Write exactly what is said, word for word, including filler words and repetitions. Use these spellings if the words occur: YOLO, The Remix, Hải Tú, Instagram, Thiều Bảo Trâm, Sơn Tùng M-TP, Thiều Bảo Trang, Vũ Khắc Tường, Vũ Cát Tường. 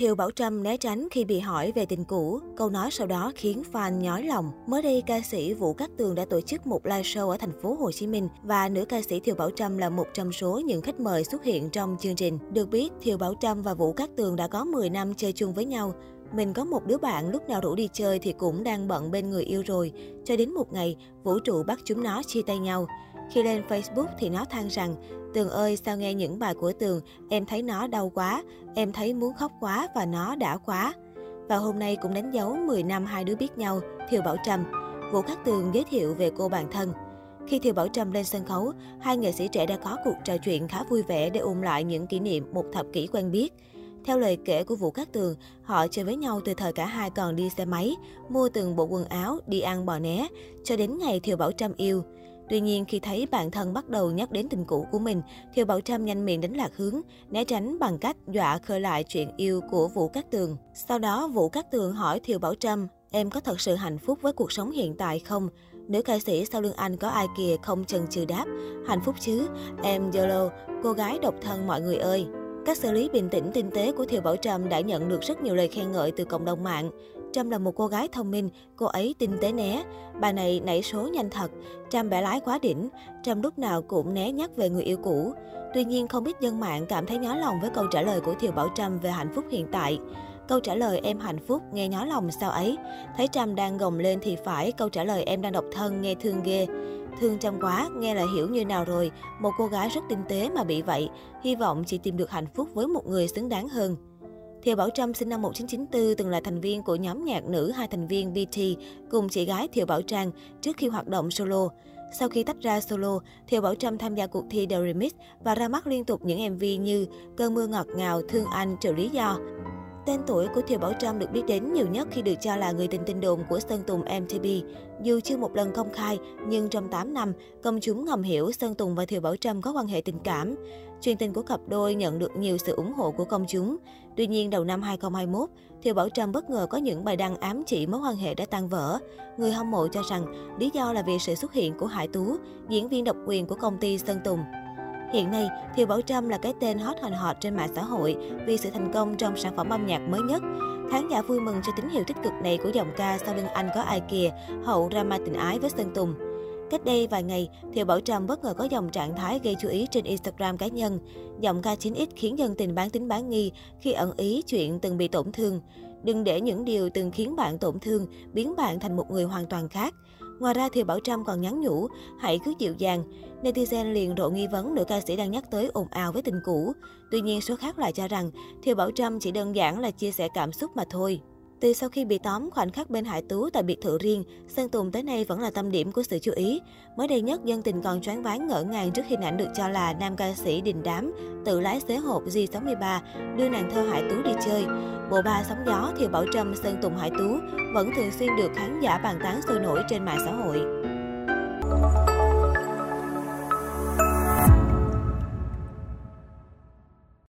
Thiều Bảo Trâm né tránh khi bị hỏi về tình cũ, câu nói sau đó khiến fan nhói lòng. Mới đây, ca sĩ Vũ Cát Tường đã tổ chức một live show ở thành phố Hồ Chí Minh và nữ ca sĩ Thiều Bảo Trâm là một trong số những khách mời xuất hiện trong chương trình. Được biết, Thiều Bảo Trâm và Vũ Cát Tường đã có mười năm chơi chung với nhau. Mình có một đứa bạn lúc nào rủ đi chơi thì cũng đang bận bên người yêu rồi. Cho đến một ngày, vũ trụ bắt chúng nó chia tay nhau. Khi lên Facebook thì nó than rằng, Tường ơi, sao nghe những bài của Tường, em thấy nó đau quá, em thấy muốn khóc quá và nó đã quá. Và hôm nay cũng đánh dấu mười năm hai đứa biết nhau, Thiều Bảo Trâm. Vũ Khắc Tường giới thiệu về cô bạn thân. Khi Thiều Bảo Trâm lên sân khấu, hai nghệ sĩ trẻ đã có cuộc trò chuyện khá vui vẻ để ôn lại những kỷ niệm một thập kỷ quen biết. Theo lời kể của Vũ Khắc Tường, họ chơi với nhau từ thời cả hai còn đi xe máy, mua từng bộ quần áo, đi ăn bò né, cho đến ngày Thiều Bảo Trâm yêu. Tuy nhiên, khi thấy bạn thân bắt đầu nhắc đến tình cũ của mình, Thiều Bảo Trâm nhanh miệng đánh lạc hướng, né tránh bằng cách dọa khơi lại chuyện yêu của Vũ Cát Tường. Sau đó, Vũ Cát Tường hỏi Thiều Bảo Trâm, em có thật sự hạnh phúc với cuộc sống hiện tại không? Nữ ca sĩ sau lưng anh có ai kìa không chần chừ đáp, hạnh phúc chứ, em YOLO, cô gái độc thân mọi người ơi. Cách xử lý bình tĩnh tinh tế của Thiều Bảo Trâm đã nhận được rất nhiều lời khen ngợi từ cộng đồng mạng. Trâm là một cô gái thông minh, cô ấy tinh tế né. Bà này nảy số nhanh thật, Trâm bẻ lái quá đỉnh, Trâm lúc nào cũng né nhắc về người yêu cũ. Tuy nhiên, không ít dân mạng cảm thấy nhói lòng với câu trả lời của Thiều Bảo Trâm về hạnh phúc hiện tại. Câu trả lời em hạnh phúc nghe nhói lòng sao ấy, thấy Trâm đang gồng lên thì phải, câu trả lời em đang độc thân nghe thương ghê. Thương Trâm quá, nghe là hiểu như nào rồi, một cô gái rất tinh tế mà bị vậy, hy vọng chị tìm được hạnh phúc với một người xứng đáng hơn. Thiều Bảo Trâm sinh năm một nghìn chín trăm chín mươi tư từng là thành viên của nhóm nhạc nữ hai thành viên bê tê cùng chị gái Thiều Bảo Trang trước khi hoạt động solo. Sau khi tách ra solo, Thiều Bảo Trâm tham gia cuộc thi The Remix và ra mắt liên tục những em vê như Cơn mưa ngọt ngào, Thương anh, Triệu lý do. Tên tuổi của Thiều Bảo Trâm được biết đến nhiều nhất khi được cho là người tình tin đồn của Sơn Tùng em tê pê. Dù chưa một lần công khai, nhưng trong tám năm, công chúng ngầm hiểu Sơn Tùng và Thiều Bảo Trâm có quan hệ tình cảm. Chuyện tình của cặp đôi nhận được nhiều sự ủng hộ của công chúng. Tuy nhiên, đầu năm hai nghìn không trăm hai mươi mốt, Thiều Bảo Trâm bất ngờ có những bài đăng ám chỉ mối quan hệ đã tan vỡ. Người hâm mộ cho rằng lý do là vì sự xuất hiện của Hải Tú, diễn viên độc quyền của công ty Sơn Tùng. Hiện nay, Thiều Bảo Trâm là cái tên hot hòn hot trên mạng xã hội vì sự thành công trong sản phẩm âm nhạc mới nhất. Khán giả vui mừng cho tín hiệu tích cực này của giọng ca sau lưng anh có ai kìa, hậu drama tình ái với Sơn Tùng. Cách đây vài ngày, Thiều Bảo Trâm bất ngờ có dòng trạng thái gây chú ý trên Instagram cá nhân. Giọng ca chín x khiến dân tình bán tính bán nghi khi ẩn ý chuyện từng bị tổn thương. Đừng để những điều từng khiến bạn tổn thương biến bạn thành một người hoàn toàn khác. Ngoài ra, Thiều Bảo Trâm còn nhắn nhủ, hãy cứ dịu dàng. Netizen liền rộ nghi vấn nữ ca sĩ đang nhắc tới ồn ào với tình cũ. Tuy nhiên, số khác lại cho rằng Thiều Bảo Trâm chỉ đơn giản là chia sẻ cảm xúc mà thôi. Từ sau khi bị tóm khoảnh khắc bên Hải Tú tại biệt thự riêng, Sơn Tùng tới nay vẫn là tâm điểm của sự chú ý. Mới đây nhất, dân tình còn choáng váng ngỡ ngàng trước hình ảnh được cho là nam ca sĩ đình đám tự lái xế hộp G sáu mươi ba đưa nàng thơ Hải Tú đi chơi. Bộ ba sóng gió Thiều Bảo Trâm, Sơn Tùng, Hải Tú vẫn thường xuyên được khán giả bàn tán sôi nổi trên mạng xã hội.